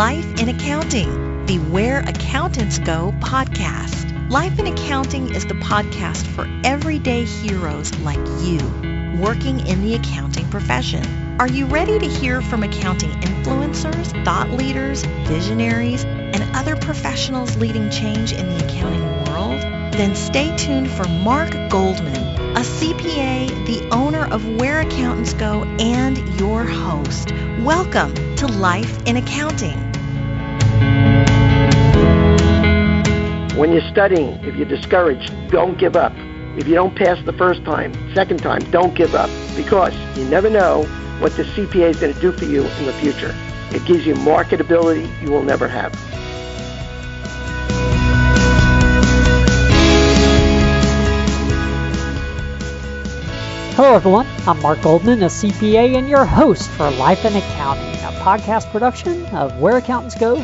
Life in Accounting, the Where Accountants Go podcast. Life in Accounting is the podcast for everyday heroes like you, working in the accounting profession. Are you ready to hear from accounting influencers, thought leaders, visionaries, and other professionals leading change in the accounting world? Then stay tuned for Mark Goldman, a CPA, the owner of Where Accountants Go, and your host. Welcome to Life in Accounting. When you're studying, if you're discouraged, don't give up. If you don't pass the first time, second time, don't give up, because you never know what the CPA is going to do for you in the future. It gives you marketability you will never have. Hello everyone, I'm Mark Goldman, a CPA and your host for Life in Accounting, a podcast production of whereaccountantsgo.com.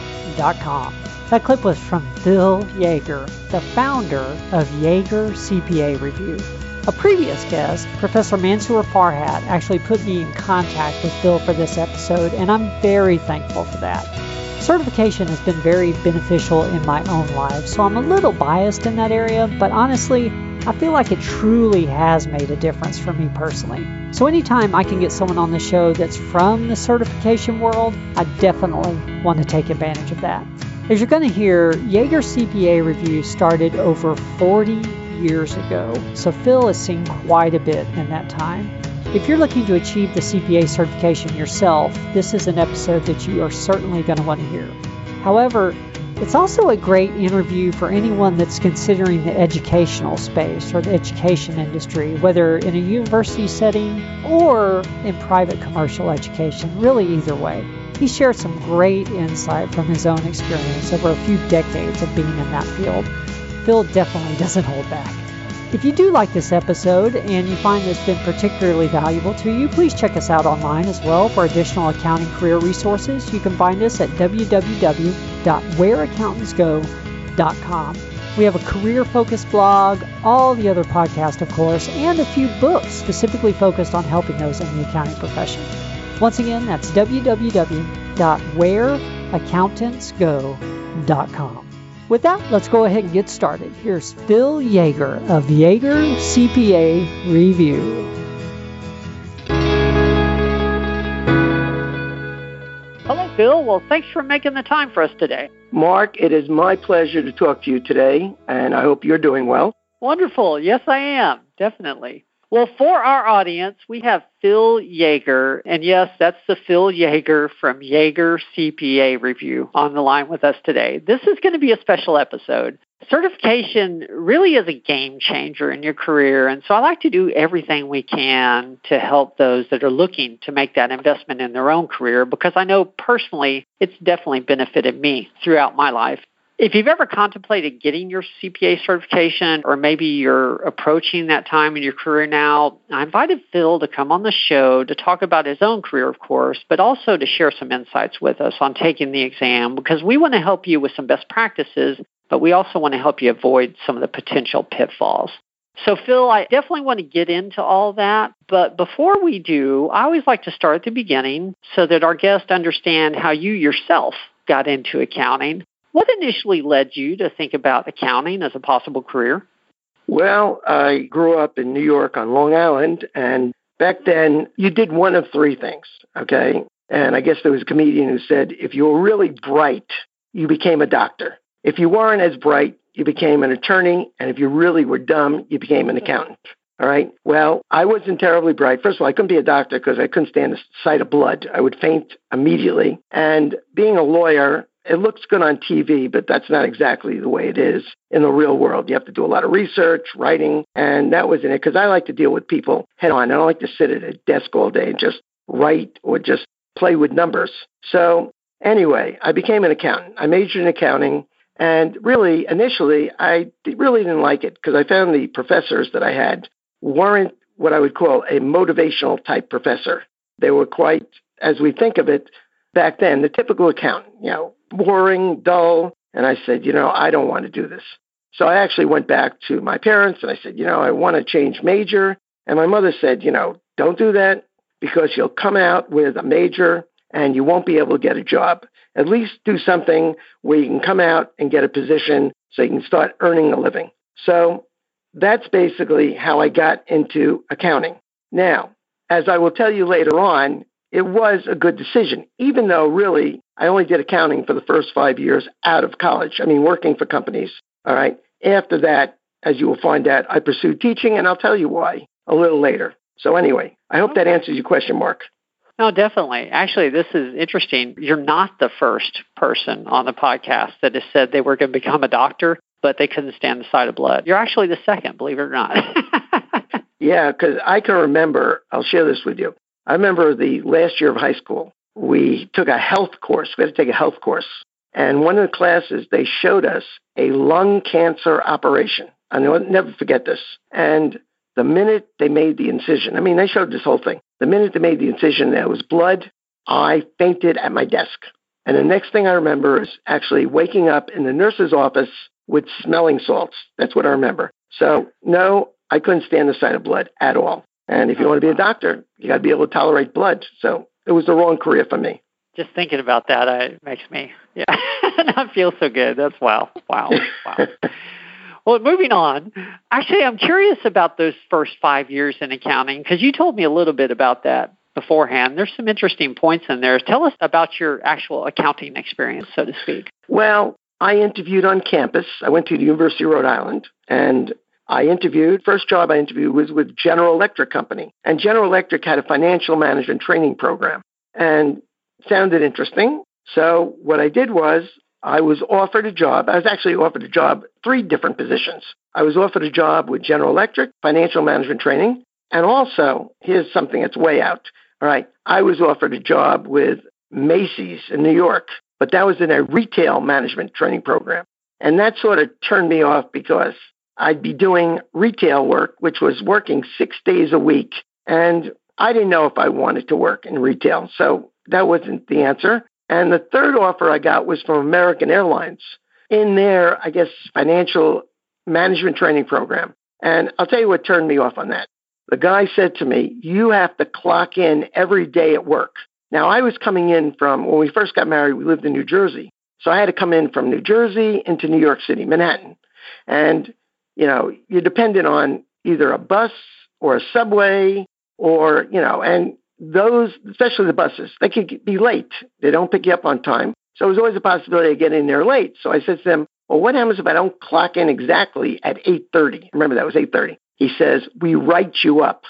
That clip was from Bill Yaeger, the founder of Yaeger CPA Review. A previous guest, Professor Mansoor Farhat, actually put me in contact with Bill for this episode, and I'm very thankful for that. Certification has been very beneficial in my own life, so I'm a little biased in that area, but honestly, I feel like it truly has made a difference for me personally. So anytime I can get someone on the show that's from the certification world, I definitely want to take advantage of that. As you're going to hear, Yaeger CPA Review started over 40 years ago, so Phil has seen quite a bit in that time. If you're looking to achieve the CPA certification yourself, this is an episode that you are certainly going to want to hear. However, it's also a great interview for anyone that's considering the educational space or the education industry, whether in a university setting or in private commercial education, really either way. He shared some great insight from his own experience over a few decades of being in that field. Phil definitely doesn't hold back. If you do like this episode and you find it's been particularly valuable to you, please check us out online as well for additional accounting career resources. You can find us at www.whereaccountantsgo.com. We have a career-focused blog, all the other podcasts, of course, and a few books specifically focused on helping those in the accounting profession. Once again, that's www.whereaccountantsgo.com. With that, let's go ahead and get started. Here's Phil Yaeger of Yaeger CPA Review. Hello, Phil. Well, thanks for making the time for us today. Mark, it is my pleasure to talk to you today, and I hope you're doing well. Wonderful. Yes, I am. Definitely. Well, for our audience, we have Phil Yaeger, and yes, that's the Phil Yaeger from Yaeger CPA Review on the line with us today. This is going to be a special episode. Certification really is a game changer in your career, and so I like to do everything we can to help those that are looking to make that investment in their own career, because I know personally it's definitely benefited me throughout my life. If you've ever contemplated getting your CPA certification, or maybe you're approaching that time in your career now, I invited Phil to come on the show to talk about his own career, of course, but also to share some insights with us on taking the exam, because we want to help you with some best practices, but we also want to help you avoid some of the potential pitfalls. So, Phil, I definitely want to get into all that, but before we do, I always like to start at the beginning so that our guests understand how you yourself got into accounting. What initially led you to think about accounting as a possible career? Well, I grew up in New York on Long Island, and back then you did one of three things, okay? And I guess there was a comedian who said, if you were really bright, you became a doctor. If you weren't as bright, you became an attorney. And if you really were dumb, you became an accountant. All right. Well, I wasn't terribly bright. First of all, I couldn't be a doctor because I couldn't stand the sight of blood. I would faint immediately. And being a lawyer, it looks good on TV, but that's not exactly the way it is in the real world. You have to do a lot of research, writing, and that wasn't it, because I like to deal with people head on. I don't like to sit at a desk all day and just write or just play with numbers. So anyway, I became an accountant. I majored in accounting, and really, initially, I really didn't like it, because I found the professors that I had weren't what I would call a motivational type professor. They were quite, as we think of it back then, the typical accountant, you know, boring, dull. And I said, I don't want to do this. So I actually went back to my parents and I said, I want to change major. And my mother said, don't do that, because you'll come out with a major and you won't be able to get a job. at least do something where you can come out and get a position so you can start earning a living. So that's basically how I got into accounting. Now, as I will tell you later on, it was a good decision, even though really I only did accounting for the first 5 years out of college. I mean, working for companies. All right. After that, as you will find out, I pursued teaching, and I'll tell you why a little later. So anyway, I hope that answers your question, Mark. No, definitely. Actually, this is interesting. You're not the first person on the podcast that has said they were going to become a doctor, but they couldn't stand the sight of blood. You're actually the second, believe it or not. Yeah, because I can remember, I'll share this with you. I remember the last year of high school, we took a health course. We had to take a health course. And one of the classes, they showed us a lung cancer operation. I'll never forget this. And the minute they made the incision, I mean, they showed this whole thing. The minute they made the incision, there was blood. I fainted at my desk. And the next thing I remember is actually waking up in the nurse's office with smelling salts. That's what I remember. So no, I couldn't stand the sight of blood at all. And if you want to be a doctor, you got to be able to tolerate blood. So it was the wrong career for me. Just thinking about that, it makes me, I feel so good. That's wow. Well, moving on, actually, I'm curious about those first 5 years in accounting, because you told me a little bit about that beforehand. There's some interesting points in there. Tell us about your actual accounting experience, so to speak. Well, I interviewed on campus. I went to the University of Rhode Island, and I interviewed. First job I interviewed was with General Electric Company, and General Electric had a financial management training program, and it sounded interesting. So what I did was, I was offered a job. I was actually offered a job, three different positions. I was offered a job with General Electric, financial management training, and also, here's something that's way out. All right, I was offered a job with Macy's in New York, but that was in a retail management training program. And that sort of turned me off because I'd be doing retail work, which was working 6 days a week. And I didn't know if I wanted to work in retail. So that wasn't the answer. And the third offer I got was from American Airlines in their, I guess, financial management training program. And I'll tell you what turned me off on that. The guy said to me, you have to clock in every day at work. Now, I was coming in from, when we first got married, we lived in New Jersey. So I had to come in from New Jersey into New York City, Manhattan. And, you know, you're dependent on either a bus or a subway or, you know, and those, especially the buses, they could be late. They don't pick you up on time. So there's always a possibility of getting there late. So I said to them, well, what happens if I don't clock in exactly at 8:30? Remember, that was 8:30. He says, we write you up.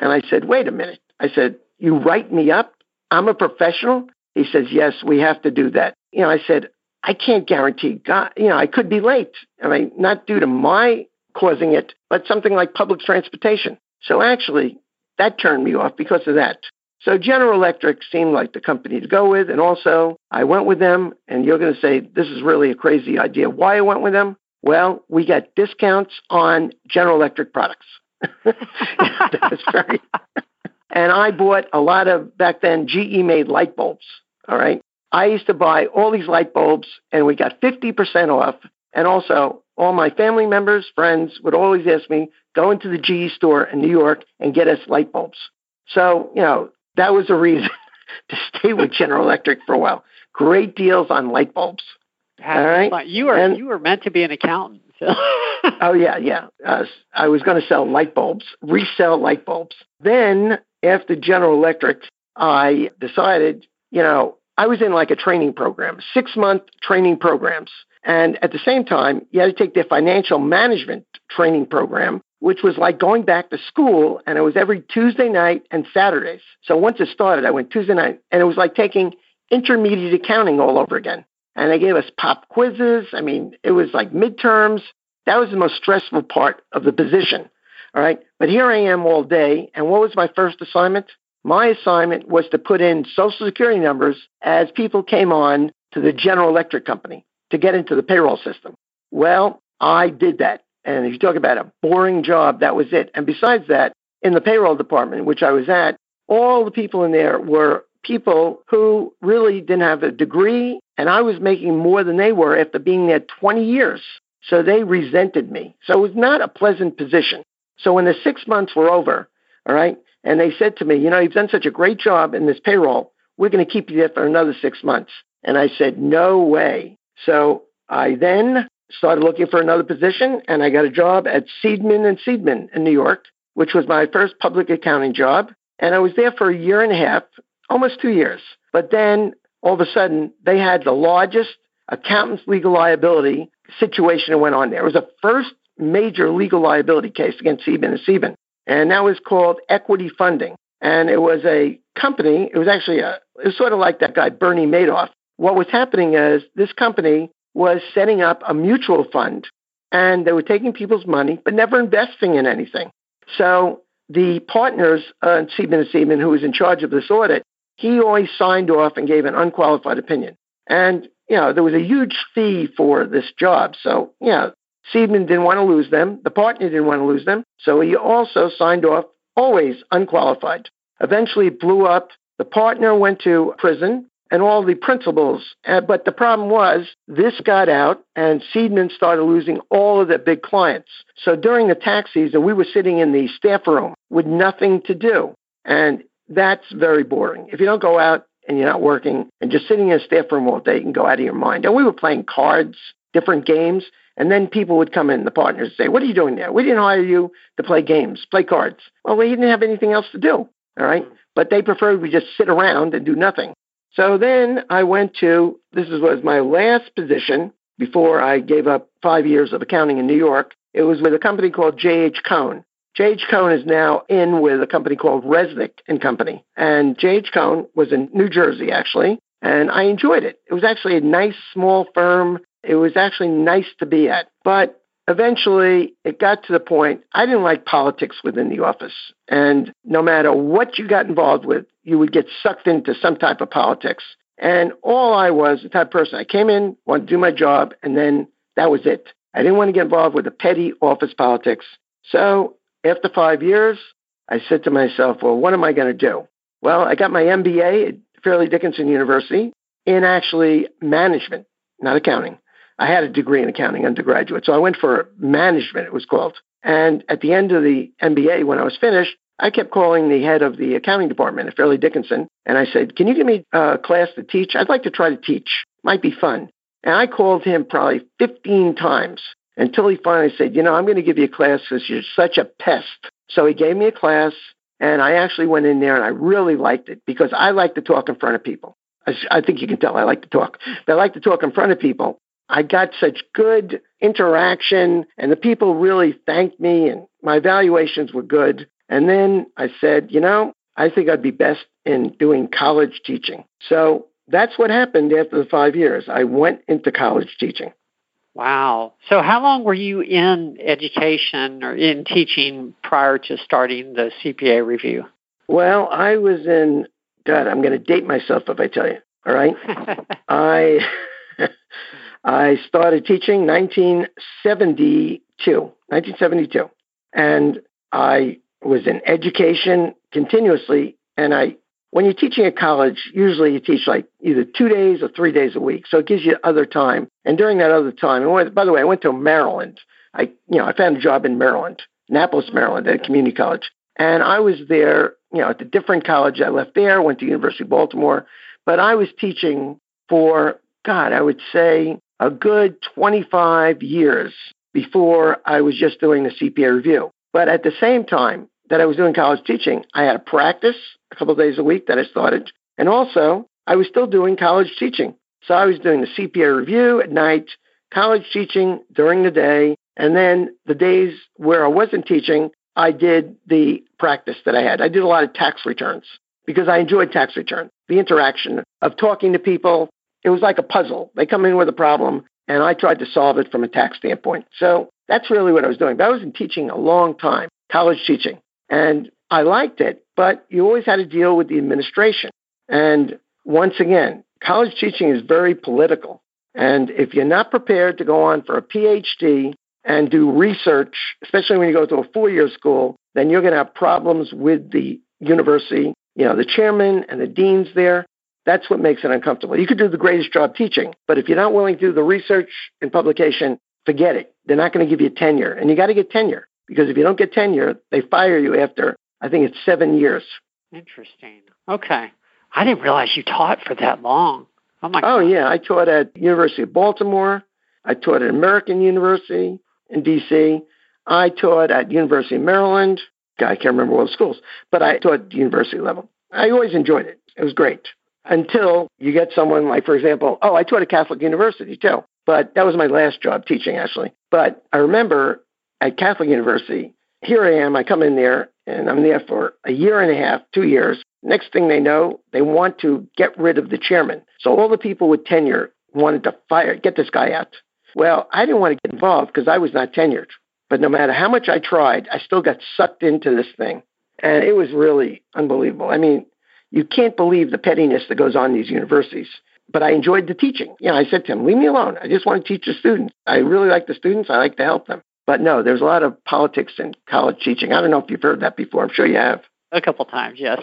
And I said, wait a minute. I said, you write me up? I'm a professional? He says, yes, we have to do that. You know, I said, I can't guarantee, God, you know, I could be late. I mean, not due to my causing it, but something like public transportation. So actually, that turned me off because of that. So General Electric seemed like the company to go with. And also, I went with them. And you're going to say, this is really a crazy idea why I went with them. Well, we got discounts on General Electric products. That's very... And I bought a lot of, back then, GE-made light bulbs. All right. I used to buy all these light bulbs, and we got 50% off. And also, all my family members, friends would always ask me, go into the GE store in New York and get us light bulbs. So, you know, that was a reason to stay with General Electric for a while. Great deals on light bulbs. All right? You were meant to be an accountant. So. Oh, yeah. I was going to sell light bulbs, resell light bulbs. Then, after General Electric, I decided, you know, I was in like a training program, 6-month training programs. And at the same time, you had to take their financial management training program, which was like going back to school, and it was every Tuesday night and Saturdays. So once it started, I went Tuesday night, and it was like taking intermediate accounting all over again. And they gave us pop quizzes. I mean, it was like midterms. That was the most stressful part of the position, all right? But here I am all day, and what was my first assignment? My assignment was to put in Social Security numbers as people came on to the General Electric Company to get into the payroll system. Well, I did that. And if you talk about a boring job, that was it. And besides that, in the payroll department, which I was at, all the people in there were people who really didn't have a degree, and I was making more than they were after being there 20 years. So they resented me. So it was not a pleasant position. So when the 6 months were over, all right, and they said to me, you know, you've done such a great job in this payroll, we're going to keep you there for another 6 months. And I said, no way. So I then started looking for another position, and I got a job at Seidman and Seidman in New York, which was my first public accounting job. And I was there for a year and a half, almost 2 years. But then all of a sudden, they had the largest accountants' legal liability situation that went on there. It was the first major legal liability case against Seidman and Seidman. And that was called Equity Funding. And it was a company. It was actually it was sort of like that guy, Bernie Madoff. What was happening is this company was setting up a mutual fund, and they were taking people's money, but never investing in anything. So the partners, Seidman and Seidman, who was in charge of this audit, he always signed off and gave an unqualified opinion. And, you know, there was a huge fee for this job. So, you know, Seidman didn't want to lose them. The partner didn't want to lose them. So he also signed off always unqualified. Eventually it blew up. The partner went to prison and all the principals. But the problem was this got out and Seidman started losing all of their big clients. So during the tax season, we were sitting in the staff room with nothing to do. And that's very boring. If you don't go out and you're not working and just sitting in a staff room all day, you can go out of your mind. And we were playing cards, different games. And then people would come in, the partners, and say, what are you doing there? We didn't hire you to play games, play cards. Well, we didn't have anything else to do, all right? But they preferred we just sit around and do nothing. So then I went to, this was my last position before I gave up 5 years of accounting in New York. It was with a company called J.H. Cohn. J.H. Cohn is now in with a company called Resnick and Company. And J.H. Cohn was in New Jersey, actually, and I enjoyed it. It was actually a nice, small firm. It was actually nice to be at, but eventually it got to the point I didn't like politics within the office. And no matter what you got involved with, you would get sucked into some type of politics. And all I was the type of person, I came in, wanted to do my job, and then that was it. I didn't want to get involved with the petty office politics. So after 5 years, I said to myself, well, what am I going to do? Well, I got my MBA at Fairleigh Dickinson University in actually management, not accounting. I had a degree in accounting undergraduate, so I went for management, it was called. And at the end of the MBA, when I was finished, I kept calling the head of the accounting department at Fairleigh Dickinson, and I said, can you give me a class to teach? I'd like to try to teach. Might be fun. And I called him probably 15 times until he finally said, you know, I'm going to give you a class because you're such a pest. So he gave me a class, and I actually went in there, and I really liked it because I like to talk in front of people. I think you can tell I like to talk. But I like to talk in front of people. I got such good interaction, and the people really thanked me, and my evaluations were good. And then I said, you know, I think I'd be best in doing college teaching. So that's what happened after the 5 years. I went into college teaching. Wow. So how long were you in education or in teaching prior to starting the CPA Review? Well, I was in, God, I'm going to date myself if I tell you, all right? I started teaching 1972, and I was in education continuously. And when you're teaching at college, usually you teach like either 2 days or 3 days a week. So it gives you other time. And during that other time, and by the way, I went to Maryland. I found a job in Maryland, Annapolis, Maryland, at a community college. And I was there, at the different college I left there, went to University of Baltimore, but I was teaching for I would say a good 25 years before I was just doing the CPA Review. But at the same time that I was doing college teaching, I had a practice a couple of days a week that I started. And also, I was still doing college teaching. So I was doing the CPA Review at night, college teaching during the day, and then the days where I wasn't teaching, I did the practice that I had. I did a lot of tax returns because I enjoyed tax returns, the interaction of talking to people. It was like a puzzle. They come in with a problem, and I tried to solve it from a tax standpoint. So that's really what I was doing. But I was in teaching a long time, college teaching, and I liked it, but you always had to deal with the administration. And once again, college teaching is very political. And if you're not prepared to go on for a PhD and do research, especially when you go to a four-year school, then you're going to have problems with the university, the chairman and the deans there. That's what makes it uncomfortable. You could do the greatest job teaching, but if you're not willing to do the research and publication, forget it. They're not going to give you tenure. And you got to get tenure because if you don't get tenure, they fire you after, I think it's 7 years. Interesting. Okay. I didn't realize you taught for that long. Oh, my God. Oh, yeah. I taught at University of Baltimore. I taught at American University in D.C. I taught at University of Maryland. God, I can't remember all the schools, but I taught at the university level. I always enjoyed it. It was great. Until you get someone like, for example, I taught at Catholic University, too. But that was my last job teaching, actually. But I remember at Catholic University, here I am. I come in there, and I'm there for a year and a half, 2 years. Next thing they know, they want to get rid of the chairman. So all the people with tenure wanted to get this guy out. Well, I didn't want to get involved because I was not tenured. But no matter how much I tried, I still got sucked into this thing. And it was really unbelievable. I mean, you can't believe the pettiness that goes on in these universities. But I enjoyed the teaching. You know, I said to him, leave me alone. I just want to teach the students. I really like the students. I like to help them. But no, there's a lot of politics in college teaching. I don't know if you've heard that before. I'm sure you have. A couple times, yes.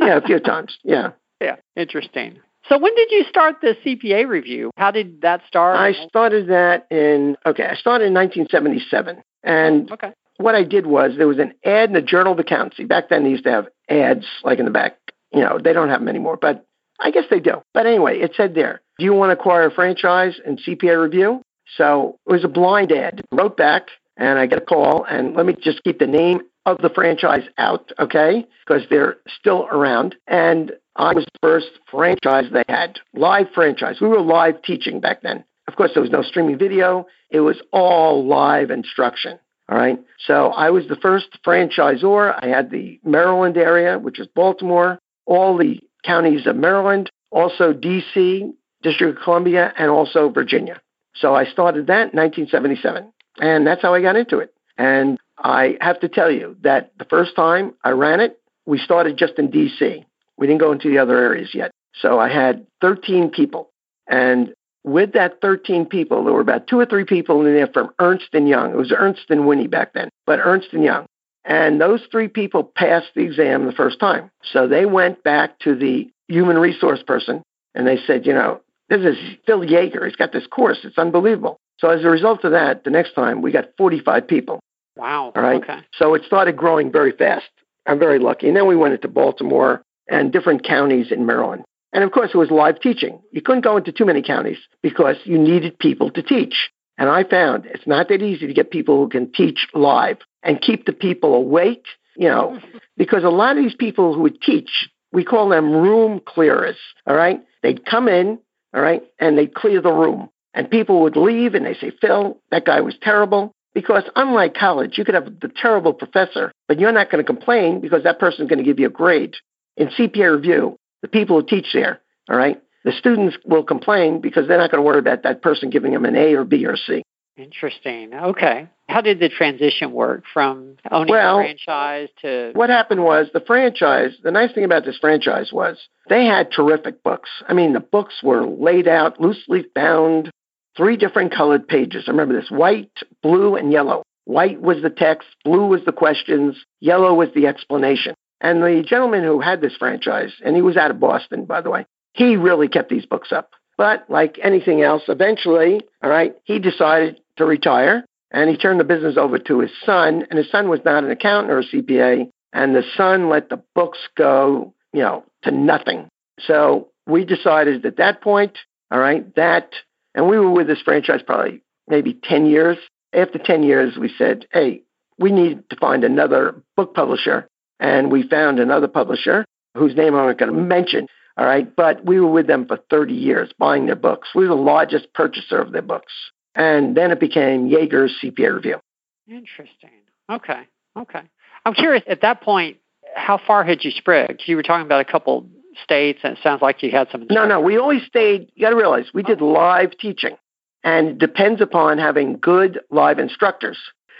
Yeah, a few times. Yeah. Yeah. Interesting. So when did you start the CPA review? How did that start? I started in 1977. And what I did was there was an ad in the Journal of Accountancy. Back then they used to have ads like in the back. You know, they don't have them anymore, but I guess they do. But anyway, it said there, do you want to acquire a franchise in CPA review? So it was a blind ad. I wrote back and I get a call and let me just keep the name of the franchise out, okay? Because they're still around. And I was the first franchise they had, live franchise. We were live teaching back then. Of course, there was no streaming video. It was all live instruction, all right? So I was the first franchisor. I had the Maryland area, which is Baltimore, all the counties of Maryland, also D.C., District of Columbia, and also Virginia. So I started that in 1977, and that's how I got into it. And I have to tell you that the first time I ran it, we started just in D.C. We didn't go into the other areas yet. So I had 13 people. And with that 13 people, there were about 2 or 3 people in there from Ernst and Young. It was Ernst and Winnie back then, but Ernst and Young. And those 3 people passed the exam the first time. So they went back to the human resource person, and they said, you know, this is Phil Yaeger. He's got this course. It's unbelievable. So as a result of that, the next time, we got 45 people. Wow. All right. Okay. So it started growing very fast. I'm very lucky. And then we went into Baltimore and different counties in Maryland. And of course, it was live teaching. You couldn't go into too many counties because you needed people to teach. And I found it's not that easy to get people who can teach live and keep the people awake, you know, because a lot of these people who would teach, we call them room clearers, all right? They'd come in, all right, and they'd clear the room. And people would leave and they'd say, Phil, that guy was terrible. Because unlike college, you could have the terrible professor, but you're not going to complain because that person's going to give you a grade. In CPA review, the people who teach there, all right, the students will complain because they're not going to worry about that person giving them an A or B or C. Interesting. Okay. How did the transition work from owning a franchise to... What happened was the franchise, the nice thing about this franchise was they had terrific books. I mean, the books were laid out, loosely bound, 3 different colored pages. I remember this, white, blue, and yellow. White was the text, blue was the questions, yellow was the explanation. And the gentleman who had this franchise, and he was out of Boston, by the way, he really kept these books up. But like anything else, eventually, all right, he decided to retire, and he turned the business over to his son, and his son was not an accountant or a CPA, and the son let the books go, you know, to nothing. So we decided at that point, all right, that, and we were with this franchise probably maybe 10 years. After 10 years, we said, hey, we need to find another book publisher. And we found another publisher whose name I'm not going to mention, all right? But we were with them for 30 years buying their books. We were the largest purchaser of their books. And then it became Yaeger CPA Review. Interesting. Okay. I'm curious, at that point, how far had you spread? You were talking about a couple states, and it sounds like you had some... No, we always stayed... You got to realize, we did live teaching, and it depends upon having good live instructors.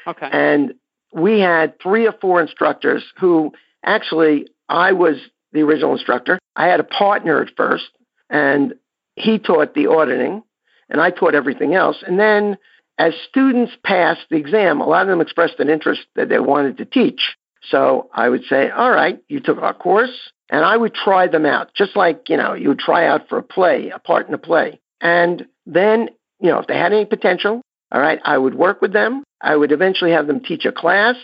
Okay. And... we had 3 or 4 instructors who actually, I was the original instructor. I had a partner at first, and he taught the auditing, and I taught everything else. And then as students passed the exam, a lot of them expressed an interest that they wanted to teach. So I would say, all right, you took our course, and I would try them out, just like, you know, you would try out for a play, a part in a play. And then, you know, if they had any potential, all right, I would work with them. I would eventually have them teach a class,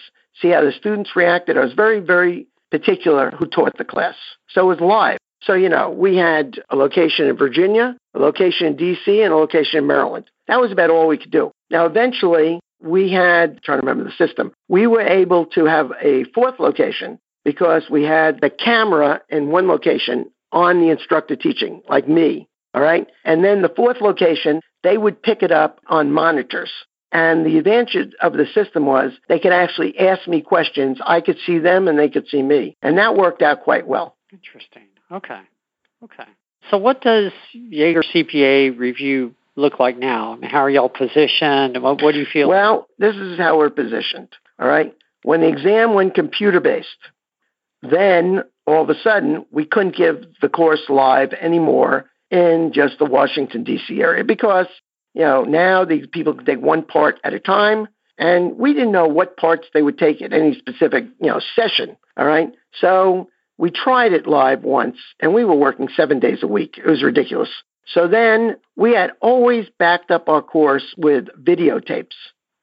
see how the students reacted. I was very, very particular who taught the class. So it was live. So, you know, we had a location in Virginia, a location in D.C., and a location in Maryland. That was about all we could do. Now, eventually, we had, trying to remember the system, we were able to have a fourth location because we had the camera in one location on the instructor teaching, like me, all right? And then the fourth location, they would pick it up on monitors. And the advantage of the system was they could actually ask me questions. I could see them and they could see me. And that worked out quite well. Interesting. Okay. So what does Yaeger CPA Review look like now? I mean, how are y'all positioned? And what do you feel? Well, this is how we're positioned, all right? When the exam went computer-based, then all of a sudden we couldn't give the course live anymore in just the Washington, D.C. area because, you know, now these people could take one part at a time, and we didn't know what parts they would take at any specific, you know, session, all right? So we tried it live once, and we were working 7 days a week. It was ridiculous. So then we had always backed up our course with videotapes,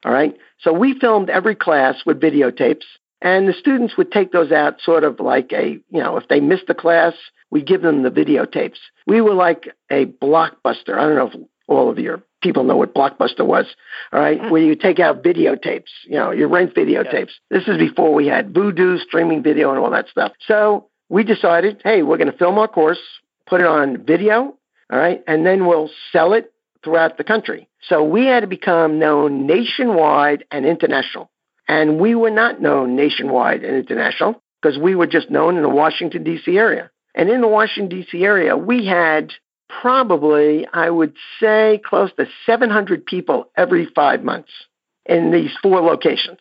all right? So we filmed every class with videotapes, and the students would take those out sort of like a, you know, if they missed the class, we give them the videotapes. We were like a Blockbuster. I don't know if all of your people know what Blockbuster was, all right, where you take out videotapes, you know, you rent videotapes. This is before we had Vudu, streaming video, and all that stuff. So we decided, hey, we're going to film our course, put it on video, all right, and then we'll sell it throughout the country. So we had to become known nationwide and international. And we were not known nationwide and international because we were just known in the Washington, D.C. area. And in the Washington, D.C. area, we had probably, I would say, close to 700 people every 5 months in these four locations.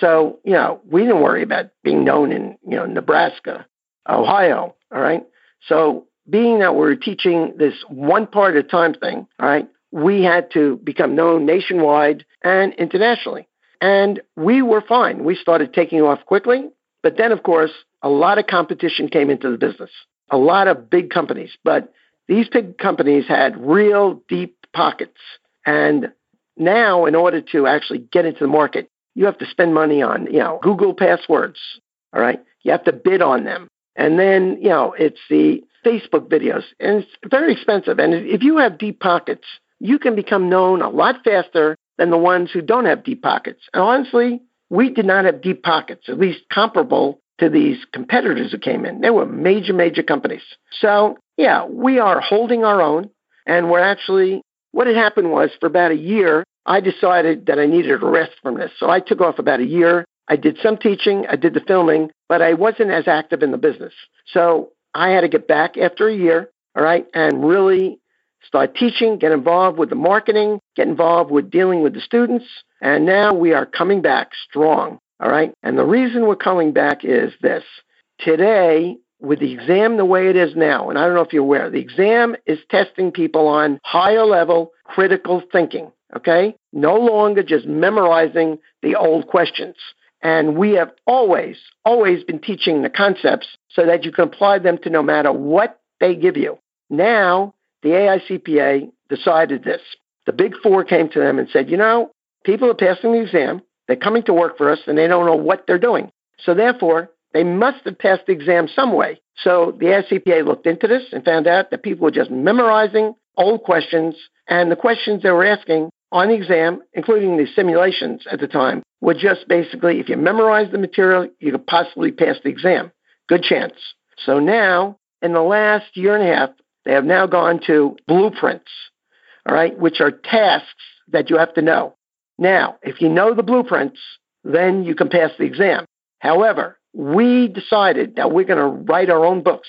So, you know, we didn't worry about being known in, you know, Nebraska, Ohio, all right? So being that we're teaching this one part at a time thing, all right, we had to become known nationwide and internationally. And we were fine. We started taking off quickly. But then, of course, a lot of competition came into the business, a lot of big companies. But these big companies had real deep pockets. And now, in order to actually get into the market, you have to spend money on, you know, Google passwords, all right? You have to bid on them. And then, you know, it's the Facebook videos. And it's very expensive. And if you have deep pockets, you can become known a lot faster than the ones who don't have deep pockets. And honestly, we did not have deep pockets, at least comparable to these competitors who came in. They were major, major companies. So, yeah, we are holding our own. And we're actually, what had happened was for about a year, I decided that I needed a rest from this. So I took off about a year. I did some teaching. I did the filming, but I wasn't as active in the business. So I had to get back after a year, all right, and really start teaching, get involved with the marketing, get involved with dealing with the students. And now we are coming back strong, all right? And the reason we're coming back is this. Today, with the exam the way it is now, and I don't know if you're aware, the exam is testing people on higher level critical thinking, okay? No longer just memorizing the old questions. And we have always, always been teaching the concepts so that you can apply them to no matter what they give you. Now, the AICPA decided this. The Big Four came to them and said, you know, people are passing the exam, they're coming to work for us, and they don't know what they're doing. So therefore, they must have passed the exam some way. So the AICPA looked into this and found out that people were just memorizing old questions, and the questions they were asking on the exam, including the simulations at the time, were just basically, if you memorize the material, you could possibly pass the exam. Good chance. So now, in the last year and a half, they have now gone to blueprints, all right, which are tasks that you have to know. Now, if you know the blueprints, then you can pass the exam. However, we decided that we're going to write our own books.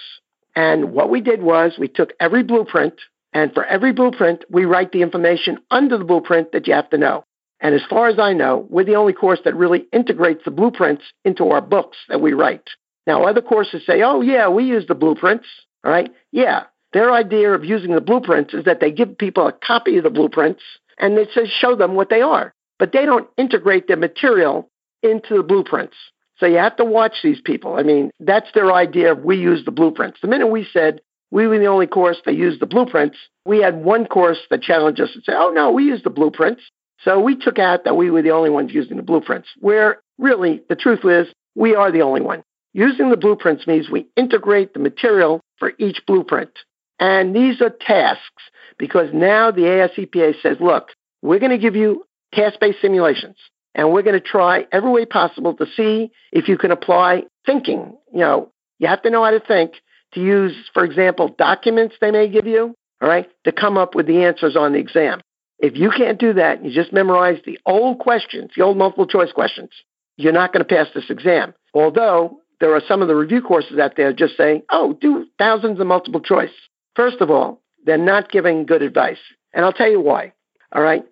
And what we did was we took every blueprint, and for every blueprint, we write the information under the blueprint that you have to know. And as far as I know, we're the only course that really integrates the blueprints into our books that we write. Now, other courses say, oh, yeah, we use the blueprints, all right? Yeah. Their idea of using the blueprints is that they give people a copy of the blueprints and they just show them what they are, but they don't integrate their material into the blueprints. So you have to watch these people. I mean, that's their idea of we use the blueprints. The minute we said we were the only course that used the blueprints, we had one course that challenged us and said, oh, no, we use the blueprints. So we took out that we were the only ones using the blueprints, where really the truth is we are the only one. Using the blueprints means we integrate the material for each blueprint. And these are tasks, because now the AICPA says, look, we're going to give you task-based simulations, and we're going to try every way possible to see if you can apply thinking. You know, you have to know how to think to use, for example, documents they may give you, all right, to come up with the answers on the exam. If you can't do that, you just memorize the old questions, the old multiple choice questions, you're not going to pass this exam. Although there are some of the review courses out there just saying, oh, do thousands of multiple choice. First of all, they're not giving good advice. And I'll tell you why. All right.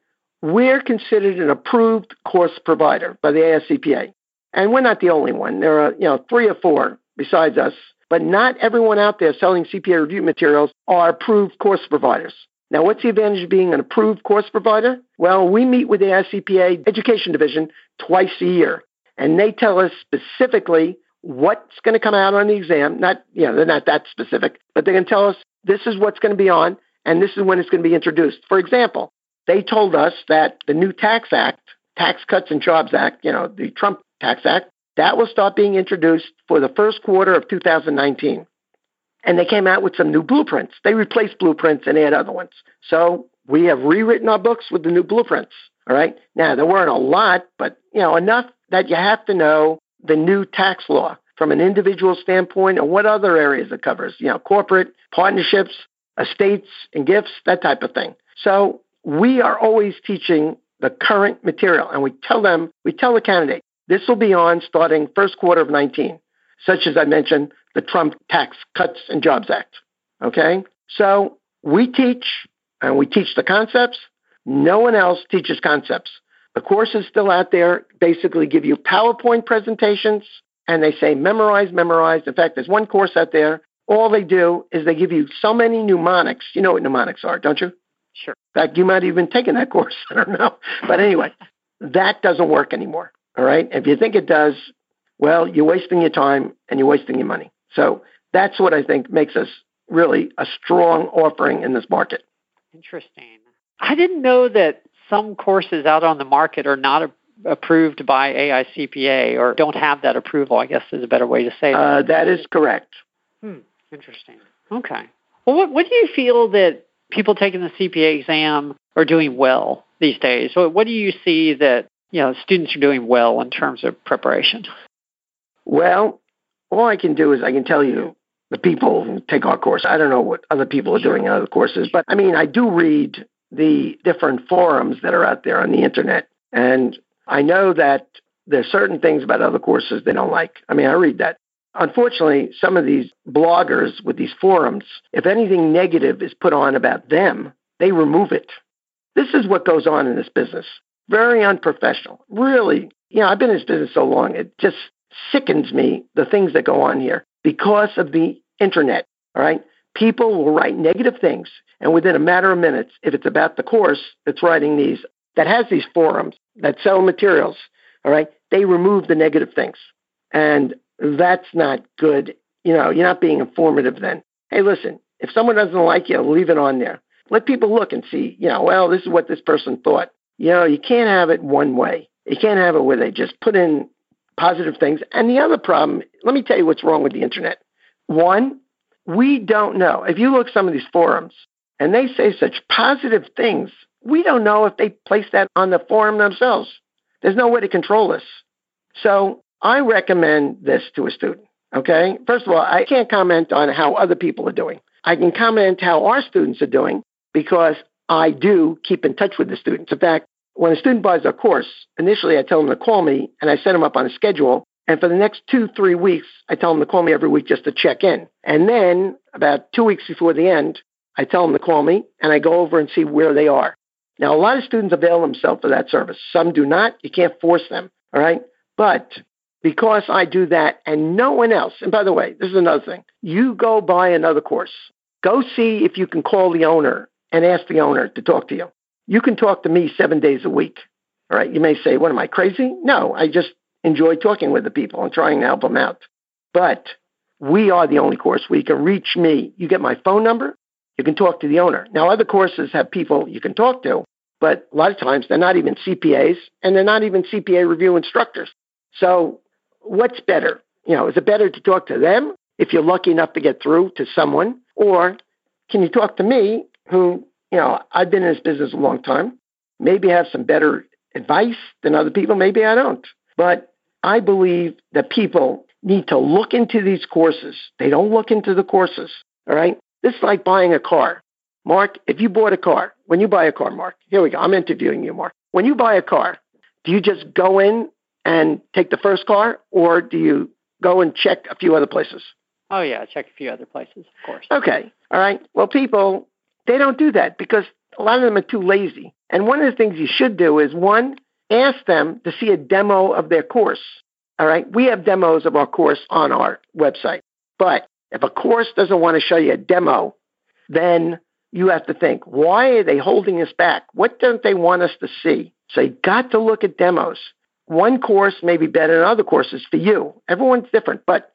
We're considered an approved course provider by the ASCPA. And we're not the only one. There are, three or four besides us, but not everyone out there selling CPA review materials are approved course providers. Now, what's the advantage of being an approved course provider? Well, we meet with the AICPA Education Division twice a year, and they tell us specifically what's going to come out on the exam. They're not that specific, but they can tell us this is what's going to be on, and this is when it's going to be introduced. For example, they told us that the new tax act, Tax Cuts and Jobs Act, the Trump Tax Act, that will start being introduced for the first quarter of 2019. And they came out with some new blueprints. They replaced blueprints and add other ones. So we have rewritten our books with the new blueprints. All right. Now, there weren't a lot, but, enough that you have to know the new tax law from an individual standpoint and what other areas it covers, corporate, partnerships, estates and gifts, that type of thing. So we are always teaching the current material. And we tell the candidate, this will be on starting first quarter of 19, such as I mentioned, the Trump Tax Cuts and Jobs Act. Okay? So we teach, and we teach the concepts. No one else teaches concepts. The courses still out there basically give you PowerPoint presentations, and they say memorize, memorize. In fact, there's one course out there. All they do is they give you so many mnemonics. You know what mnemonics are, don't you? Sure. In fact, you might have even taken that course. I don't know. But anyway, that doesn't work anymore. All right? If you think it does, well, you're wasting your time and you're wasting your money. So that's what I think makes us really a strong offering in this market. Interesting. I didn't know that some courses out on the market are not approved by AICPA or don't have that approval, I guess is a better way to say that. That is correct. Interesting. Okay. Well, what do you feel that people taking the CPA exam are doing well these days? What do you see that students are doing well in terms of preparation? Well, all I can do is I can tell you the people who take our course. I don't know what other people are doing in other courses, but I mean, I do read the different forums that are out there on the internet. And I know that there are certain things about other courses they don't like. I mean, I read that. Unfortunately, some of these bloggers with these forums, if anything negative is put on about them, they remove it. This is what goes on in this business. Very unprofessional. Really, I've been in this business so long, it just sickens me, the things that go on here, because of the internet, all right? People will write negative things, and within a matter of minutes, if it's about the course that's writing these, that has these forums, that sell materials, all right? They remove the negative things, and that's not good. You're not being informative then. Hey, listen, if someone doesn't like you, leave it on there. Let people look and see, well, this is what this person thought. You can't have it one way. You can't have it where they just put in positive things. And the other problem, let me tell you what's wrong with the internet. One, we don't know. If you look at some of these forums and they say such positive things, we don't know if they place that on the forum themselves. There's no way to control this. So I recommend this to a student, okay? First of all, I can't comment on how other people are doing. I can comment how our students are doing because I do keep in touch with the students. In fact, when a student buys a course, initially I tell them to call me and I set them up on a schedule. And for the next 2-3 weeks, I tell them to call me every week just to check in. And then about 2 weeks before the end, I tell them to call me and I go over and see where they are. Now, a lot of students avail themselves of that service. Some do not. You can't force them. All right. But because I do that and no one else, and by the way, this is another thing, you go buy another course. Go see if you can call the owner and ask the owner to talk to you. You can talk to me 7 days a week, all right? You may say, what, am I crazy? No, I just enjoy talking with the people and trying to help them out. But we are the only course where you can reach me. You get my phone number, you can talk to the owner. Now, other courses have people you can talk to, but a lot of times they're not even CPAs and they're not even CPA review instructors. So what's better? Is it better to talk to them if you're lucky enough to get through to someone? Or can you talk to me, who, you know, I've been in this business a long time, maybe have some better advice than other people, maybe I don't. But I believe that people need to look into these courses. They don't look into the courses, all right? This is like buying a car. Mark, if you bought a car, when you buy a car, Mark, here we go, I'm interviewing you, Mark. When you buy a car, do you just go in and take the first car, or do you go and check a few other places? Oh, yeah, check a few other places, of course. Okay, all right. Well, people, they don't do that because a lot of them are too lazy. And one of the things you should do is, one, ask them to see a demo of their course, all right? We have demos of our course on our website. But if a course doesn't want to show you a demo, then you have to think, why are they holding us back? What don't they want us to see? So you got to look at demos. One course may be better than other courses for you. Everyone's different. But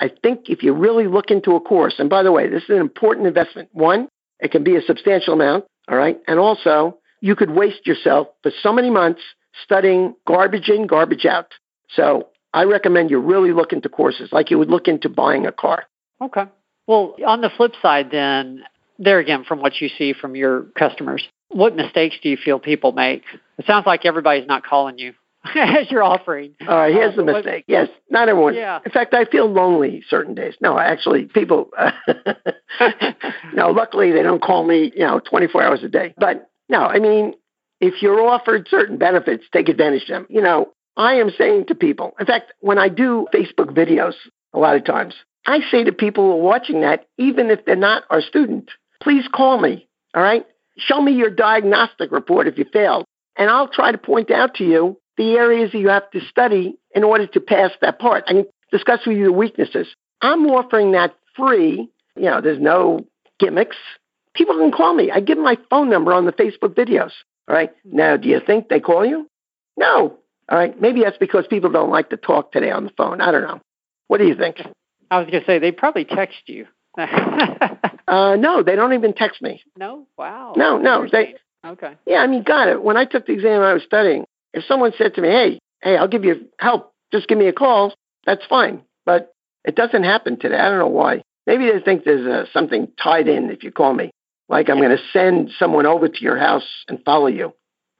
I think if you really look into a course, and by the way, this is an important investment. One, it can be a substantial amount, all right? And also, you could waste yourself for so many months studying garbage in, garbage out. So I recommend you really look into courses like you would look into buying a car. Okay. Well, on the flip side then, there again, from what you see from your customers, what mistakes do you feel people make? It sounds like everybody's not calling you as you're offering. All right, here's the mistake. Yes, not everyone. Yeah. In fact, I feel lonely certain days. No, actually, people, no, luckily they don't call me, 24 hours a day. But no, I mean, if you're offered certain benefits, take advantage of them. You know, I am saying to people, in fact, when I do Facebook videos a lot of times, I say to people who are watching that, even if they're not our student, please call me, all right? Show me your diagnostic report if you failed, and I'll try to point out to you the areas that you have to study in order to pass that part. I can discuss with you the weaknesses. I'm offering that free. You know, there's no gimmicks. People can call me. I give them my phone number on the Facebook videos. All right. Now, do you think they call you? No. All right. Maybe that's because people don't like to talk today on the phone. I don't know. What do you think? I was going to say, they probably text you. No, they don't even text me. No? Wow. No. Okay. Yeah, I mean, got it. When I took the exam I was studying, if someone said to me, hey, I'll give you help, just give me a call, that's fine. But it doesn't happen today. I don't know why. Maybe they think there's something tied in if you call me. Like I'm going to send someone over to your house and follow you.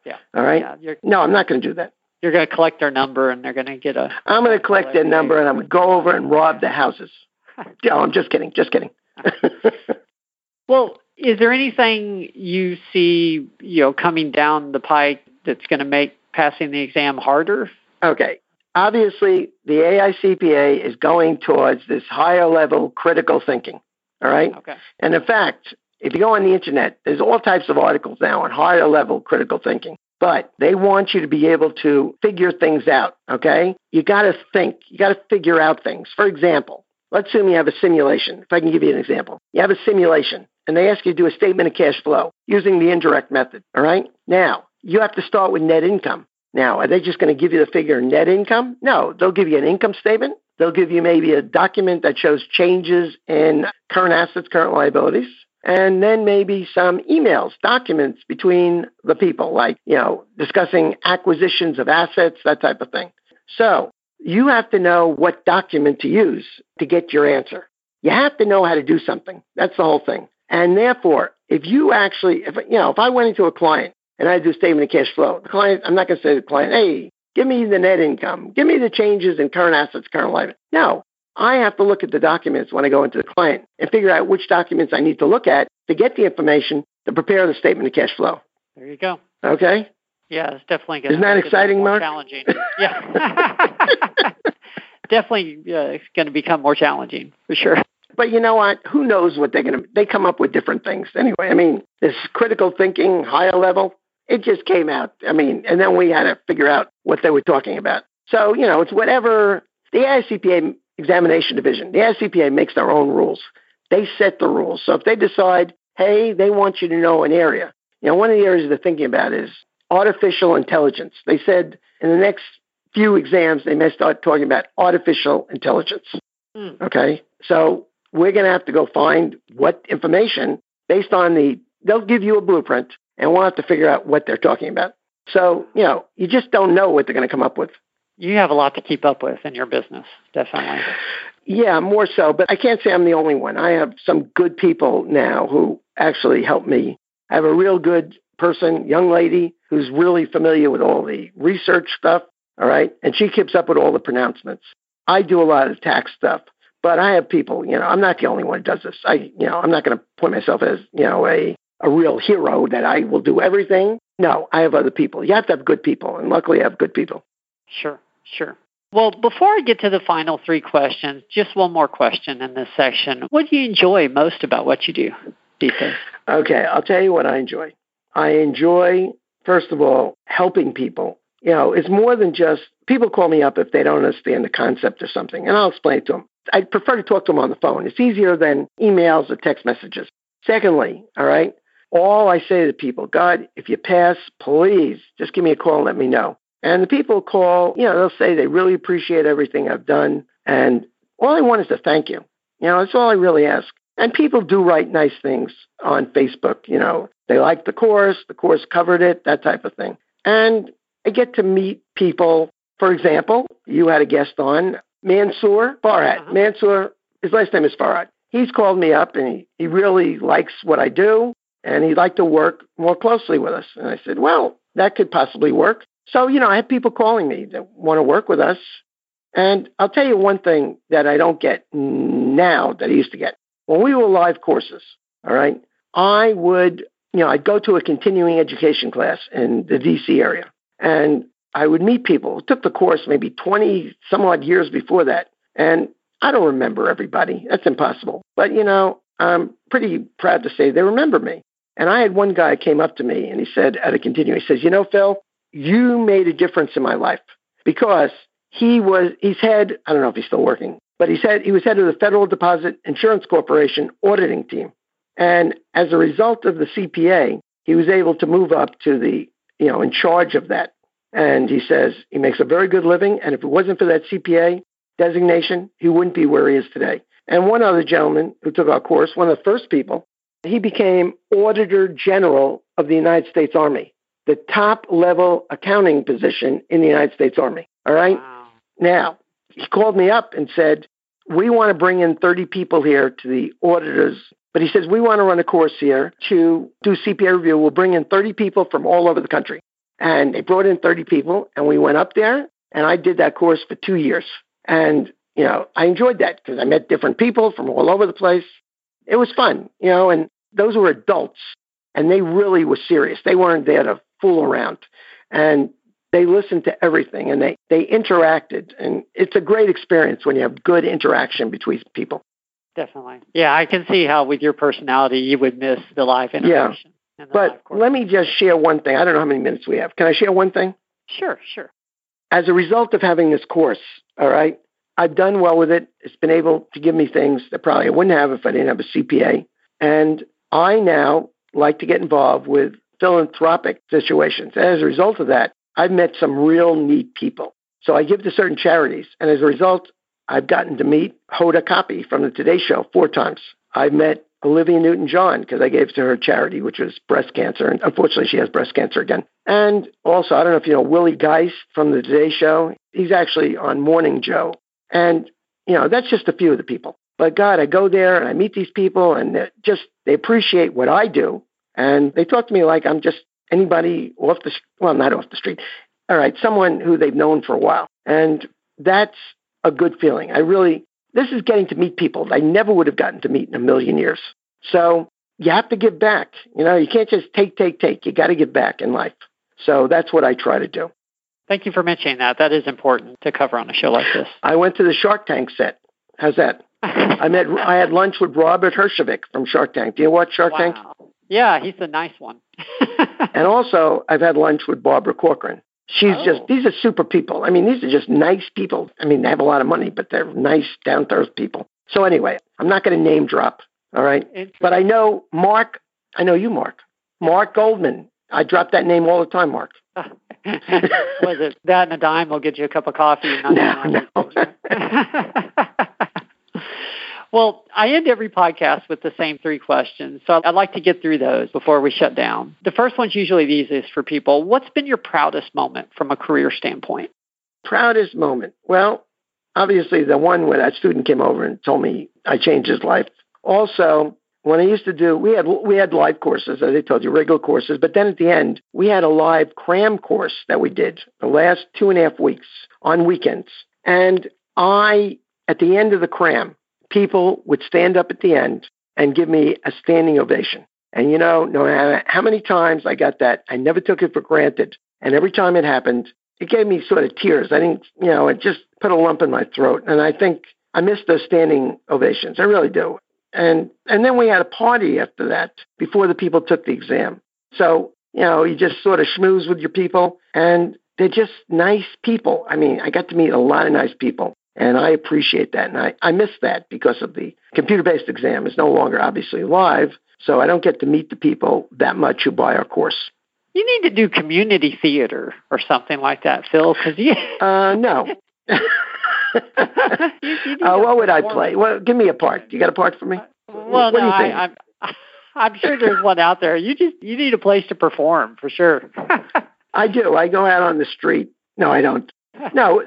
Yeah. All right? Yeah, no, I'm not going to do that. You're going to collect their number and they're going to get a... I'm going to collect their number and I'm going to go over and rob the houses. No, I'm just kidding. Just kidding. Well, is there anything you see, coming down the pike that's going to make passing the exam harder? Okay. Obviously, the AICPA is going towards this higher level critical thinking. All right? Okay. And in fact, if you go on the internet, there's all types of articles now on higher level critical thinking. But they want you to be able to figure things out, okay? You got to think. You got to figure out things. For example, let's assume you have a simulation. If I can give you an example. You have a simulation, and they ask you to do a statement of cash flow using the indirect method, all right? Now, you have to start with net income. Now, are they just going to give you the figure net income? No, they'll give you an income statement. They'll give you maybe a document that shows changes in current assets, current liabilities. And then maybe some emails, documents between the people, like, discussing acquisitions of assets, that type of thing. So you have to know what document to use to get your answer. You have to know how to do something. That's the whole thing. And therefore, if I went into a client and I do a statement of cash flow, the client, I'm not going to say to the client, hey, give me the net income. Give me the changes in current assets, current liability. No. I have to look at the documents when I go into the client and figure out which documents I need to look at to get the information to prepare the statement of cash flow. There you go. Okay? Yeah, it's definitely good. Isn't that exciting, Mark? Challenging. Yeah. Definitely, it's going to become more challenging, for sure. But you know what? Who knows what they come up with different things. Anyway, I mean, this critical thinking, higher level, it just came out. I mean, and then we had to figure out what they were talking about. So, it's whatever the AICPA Examination Division. The AICPA makes their own rules. They set the rules. So if they decide, hey, they want you to know an area. One of the areas they're thinking about is artificial intelligence. They said in the next few exams, they may start talking about artificial intelligence. Mm. Okay. So we're going to have to go find what information based on they'll give you a blueprint and we'll have to figure out what they're talking about. So, you just don't know what they're going to come up with. You have a lot to keep up with in your business, definitely. Yeah, more so. But I can't say I'm the only one. I have some good people now who actually help me. I have a real good person, young lady, who's really familiar with all the research stuff. All right. And she keeps up with all the pronouncements. I do a lot of tax stuff, but I have people, you know, I'm not the only one who does this. I'm not going to point myself as, you know, a real hero that I will do everything. No, I have other people. You have to have good people. And luckily I have good people. Sure. Sure. Well, before I get to the final three questions, just one more question in this section. What do you enjoy most about what you do, these days? Okay, I'll tell you what I enjoy. I enjoy, first of all, helping people. You know, it's more than just, people call me up if they don't understand the concept or something, and I'll explain it to them. I prefer to talk to them on the phone. It's easier than emails or text messages. Secondly, all right, all I say to people, God, if you pass, please just give me a call and let me know. And the people call, you know, they'll say they really appreciate everything I've done. And all I want is to thank you. You know, that's all I really ask. And people do write nice things on Facebook. You know, they like the course covered it, that type of thing. And I get to meet people. For example, you had a guest on, Mansoor Farhat. Uh-huh. Mansoor, his last name is Farhat. He's called me up and he really likes what I do. And he'd like to work more closely with us. And I said, well, that could possibly work. So, you know, I have people calling me that want to work with us. And I'll tell you one thing that I don't get now that I used to get. When we were live courses, all right, I would, you know, I'd go to a continuing education class in the D.C. area. And I would meet people who took the course maybe 20 some odd years before that. And I don't remember everybody. That's impossible. But, you know, I'm pretty proud to say they remember me. And I had one guy came up to me and he said at a continuing, he says, you know, Phil, you made a difference in my life because he's head, I don't know if he's still working, but he was head of the Federal Deposit Insurance Corporation auditing team. And as a result of the CPA, he was able to move up to the, you know, in charge of that. And he says he makes a very good living. And if it wasn't for that CPA designation, he wouldn't be where he is today. And one other gentleman who took our course, one of the first people, he became Auditor General of the United States Army. The top-level accounting position in the United States Army, all right? Wow. Now, he called me up and said, we want to bring in 30 people here to the auditors, but he says, we want to run a course here to do CPA review. We'll bring in 30 people from all over the country. And they brought in 30 people, and we went up there, and I did that course for 2 years. And, you know, I enjoyed that because I met different people from all over the place. It was fun, you know, and those were adults, and they really were serious. They weren't there to fool around. And they listened to everything and they interacted. And it's a great experience when you have good interaction between people. Definitely. Yeah, I can see how with your personality, you would miss the live interaction. Yeah. But let me just share one thing. I don't know how many minutes we have. Can I share one thing? Sure, sure. As a result of having this course, all right, I've done well with it. It's been able to give me things that probably I wouldn't have if I didn't have a CPA. And I now like to get involved with philanthropic situations. And as a result of that, I've met some real neat people. So I give to certain charities. And as a result, I've gotten to meet Hoda Kotb from the Today Show 4 times. I've met Olivia Newton-John because I gave to her charity, which was breast cancer. And unfortunately, she has breast cancer again. And also, I don't know if you know, Willie Geist from the Today Show. He's actually on Morning Joe. And, you know, that's just a few of the people. But God, I go there and I meet these people and just they appreciate what I do. And they talk to me like I'm just anybody off the, well, not off the street. All right, someone who they've known for a while. And that's a good feeling. This is getting to meet people that I never would have gotten to meet in a million years. So you have to give back. You know, you can't just take. You got to give back in life. So that's what I try to do. Thank you for mentioning that. That is important to cover on a show like this. I went to the Shark Tank set. How's that? I had lunch with Robert Herjavec from Shark Tank. Do you watch Shark Tank? Yeah, he's a nice one. And also, I've had lunch with Barbara Corcoran. These are super people. I mean, these are just nice people. I mean, they have a lot of money, but they're nice, down-to-earth people. So anyway, I'm not going to name drop, all right? But I know you, Mark. Mark Goldman. I drop that name all the time, Mark. Was it that and a dime will get you a cup of coffee? No. Well, I end every podcast with the same 3 questions, so I'd like to get through those before we shut down. The first one's usually the easiest for people. What's been your proudest moment from a career standpoint? Proudest moment? Well, Obviously, the one where that student came over and told me I changed his life. Also, when I used to do, we had live courses, as I told you, regular courses. But then at the end, we had a live cram course that we did the last 2.5 weeks on weekends. And at the end of the cram, people would stand up at the end and give me a standing ovation. And you know, no matter how many times I got that, I never took it for granted. And every time it happened, it gave me sort of tears. I didn't, you know, it just put a lump in my throat. And I think I miss those standing ovations. I really do. And then we had a party after that, before the people took the exam. So, you know, you just sort of schmooze with your people. And they're just nice people. I mean, I got to meet a lot of nice people. And I appreciate that. And I miss that because of the computer-based exam. It's no longer obviously live. So I don't get to meet the people that much who buy our course. You need to do community theater or something like that, Phil, because you... No. What would I play? Well, give me a part. You got a part for me? Well, no, I'm sure there's one out there. You need a place to perform, for sure. I do. I go out on the street. No, I don't. No,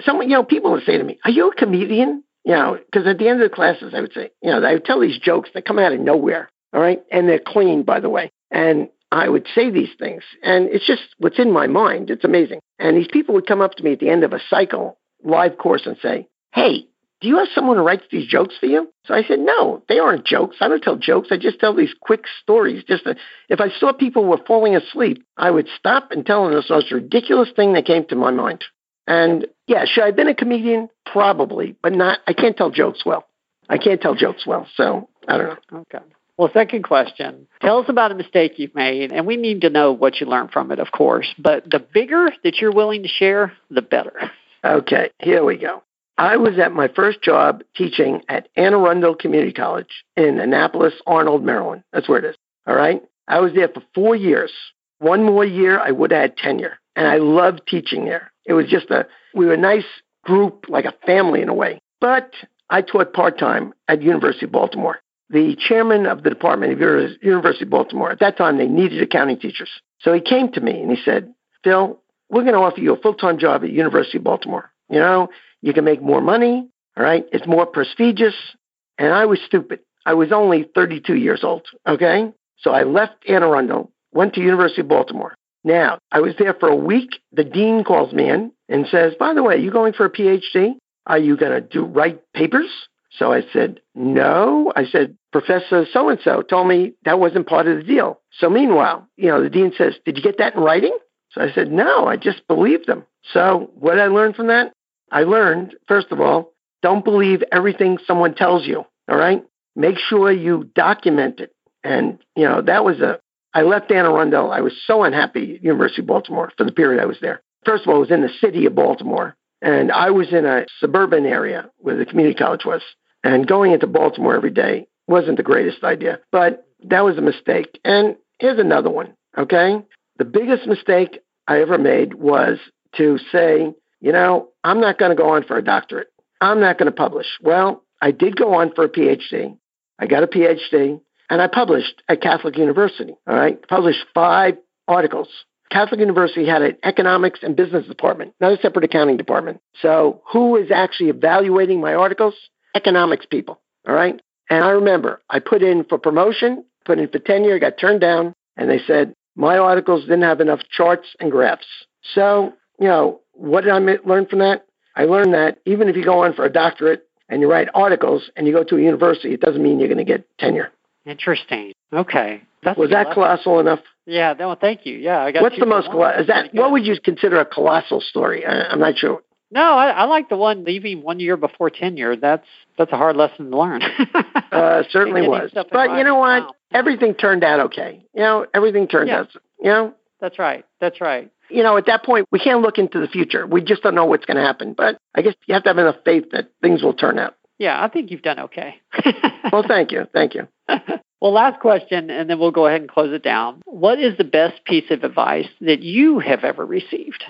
people would say to me, are you a comedian? You know, because at the end of the classes, I would say, you know, I would tell these jokes that come out of nowhere, all right? And they're clean, by the way. And I would say these things, and it's just what's in my mind. It's amazing. And these people would come up to me at the end of a cycle live course and say, hey, do you have someone who writes these jokes for you? So I said, no, they aren't jokes. I don't tell jokes. I just tell these quick stories. Just to, if I saw people were falling asleep, I would stop and tell them this most ridiculous thing that came to my mind. And yeah, should I have been a comedian? Probably, but not. I can't tell jokes well. So I don't know. Okay. Well, second question, tell us about a mistake you've made, and we need to know what you learned from it, of course, but the bigger that you're willing to share, the better. Okay, here we go. I was at my first job teaching at Anne Arundel Community College in Annapolis, Arnold, Maryland. That's where it is, all right? I was there for 4 years. One more year, I would have had tenure, and I loved teaching there. It was just we were a nice group, like a family in a way, but I taught part-time at University of Baltimore. The chairman of the department of University of Baltimore, at that time, they needed accounting teachers. So he came to me and he said, Phil, we're going to offer you a full-time job at University of Baltimore. You know, you can make more money, all right? It's more prestigious. And I was stupid. I was only 32 years old, okay? So I left Anne Arundel, went to University of Baltimore. Now, I was there for a week. The dean calls me in and says, by the way, are you going for a PhD? Are you going to write papers? So I said, no. I said, Professor so-and-so told me that wasn't part of the deal. So meanwhile, you know, the dean says, did you get that in writing? So I said, no, I just believed them. So what did I learn from that? I learned, first of all, don't believe everything someone tells you, all right? Make sure you document it. And, you know, I left Anne Arundel. I was so unhappy at University of Baltimore for the period I was there. First of all, it was in the city of Baltimore, and I was in a suburban area where the community college was. And going into Baltimore every day wasn't the greatest idea, but that was a mistake. And here's another one, okay? The biggest mistake I ever made was to say, you know, I'm not going to go on for a doctorate. I'm not going to publish. Well, I did go on for a PhD. I got a PhD, and I published at Catholic University, all right? Published 5 articles. Catholic University had an economics and business department, not a separate accounting department. So who is actually evaluating my articles? Economics people, all right? And I remember I put in for promotion, put in for tenure, got turned down, and they said my articles didn't have enough charts and graphs. So, you know, what did I learn from that? I learned that even if you go on for a doctorate and you write articles and you go to a university, it doesn't mean you're going to get tenure. Interesting. Okay. Was that colossal enough? Yeah, no, thank you. Yeah, I got. What's the most colossal? What would you consider a colossal story? I'm not sure. No, I like the one leaving 1 year before tenure. That's a hard lesson to learn. Certainly was. But you know what? Wow. Everything turned out okay. You know, everything turned out, you know? That's right. That's right. You know, at that point, we can't look into the future. We just don't know what's going to happen. But I guess you have to have enough faith that things will turn out. Yeah, I think you've done okay. Well, thank you. Thank you. Well, last question, and then we'll go ahead and close it down. What is the best piece of advice that you have ever received?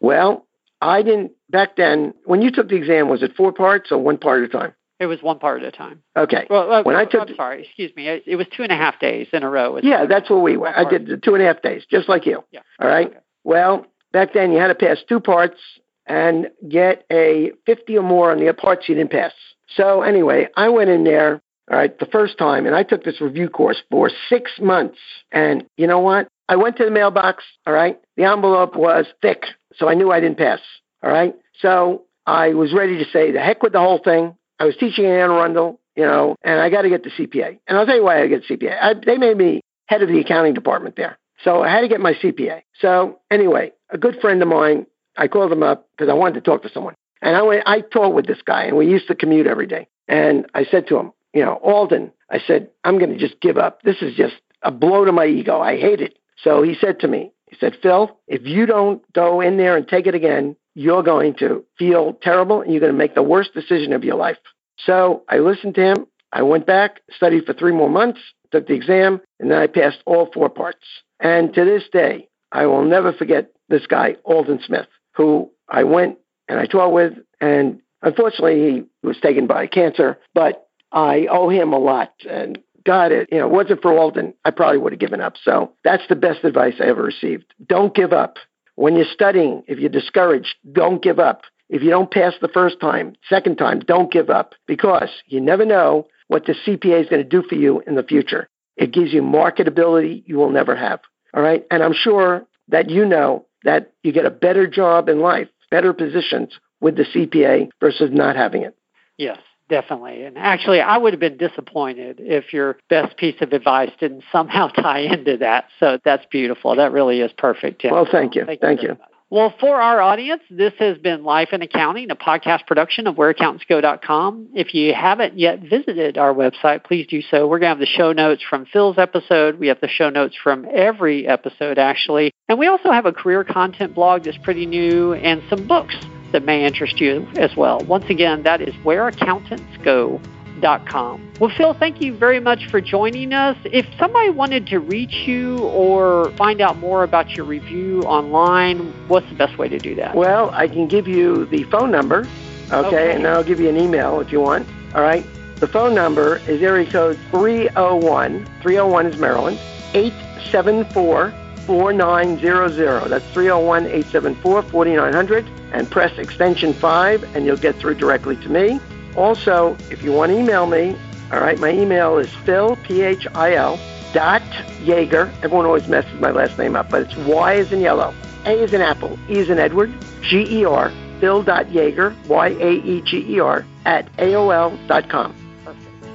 Well, I didn't, back then, when you took the exam, was it 4 parts or 1 part at a time? It was 1 part at a time. Okay. Well, I'm sorry, excuse me. It was 2.5 days in a row. Yeah, that's what we went. I did the 2.5 days, just like you. Yeah. All right? Okay. Well, back then you had to pass 2 parts and get a 50 or more on the part she didn't pass. So anyway, I went in there, all right, the first time, and I took this review course for 6 months. And you know what? I went to the mailbox, all right? The envelope was thick, so I knew I didn't pass, all right? So I was ready to say, the heck with the whole thing. I was teaching at Anne Arundel, you know, and I got to get the CPA. And I'll tell you why I get CPA. They made me head of the accounting department there. So I had to get my CPA. So anyway, a good friend of mine, I called him up because I wanted to talk to someone. And I talked with this guy, and we used to commute every day. And I said to him, you know, Alden, I said, I'm going to just give up. This is just a blow to my ego. I hate it. So he said to me, he said, Phil, if you don't go in there and take it again, you're going to feel terrible and you're going to make the worst decision of your life. So I listened to him. I went back, studied for 3 more months, took the exam, and then I passed all 4 parts. And to this day, I will never forget this guy, Alden Smith, who I went and I talked with. And unfortunately, he was taken by cancer, but I owe him a lot. And God, it wasn't for Alden, I probably would have given up. So that's the best advice I ever received. Don't give up. When you're studying, if you're discouraged, don't give up. If you don't pass the first time, second time, don't give up, because you never know what the CPA is going to do for you in the future. It gives you marketability you will never have. All right. And I'm sure that you know that you get a better job in life, better positions with the CPA versus not having it. Yes. Definitely. And actually, I would have been disappointed if your best piece of advice didn't somehow tie into that. So that's beautiful. That really is perfect, Tim. Well, thank you. Thank you. Well, for our audience, this has been Life in Accounting, a podcast production of whereaccountantsgo.com. If you haven't yet visited our website, please do so. We're going to have the show notes from Phil's episode. We have the show notes from every episode, actually. And we also have a career content blog that's pretty new and some books that may interest you as well. Once again, that is whereaccountantsgo.com. Well, Phil, thank you very much for joining us. If somebody wanted to reach you or find out more about your review online, what's the best way to do that? Well, I can give you the phone number, okay. And I'll give you an email if you want. All right. The phone number is area code 301. 301 is Maryland. 874-4900. That's 301-874-4900. And press extension 5, and you'll get through directly to me. Also, if you want to email me, all right, my email is phil, P-H-I-L, dot Yaeger. Everyone always messes my last name up, but it's Y as in yellow, A as in apple, E as in Edward, G-E-R, phil.yaeger, Y-A-E-G-E-R, at AOL.com. Perfect.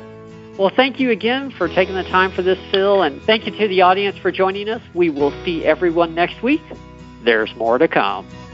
Well, thank you again for taking the time for this, Phil, and thank you to the audience for joining us. We will see everyone next week. There's more to come.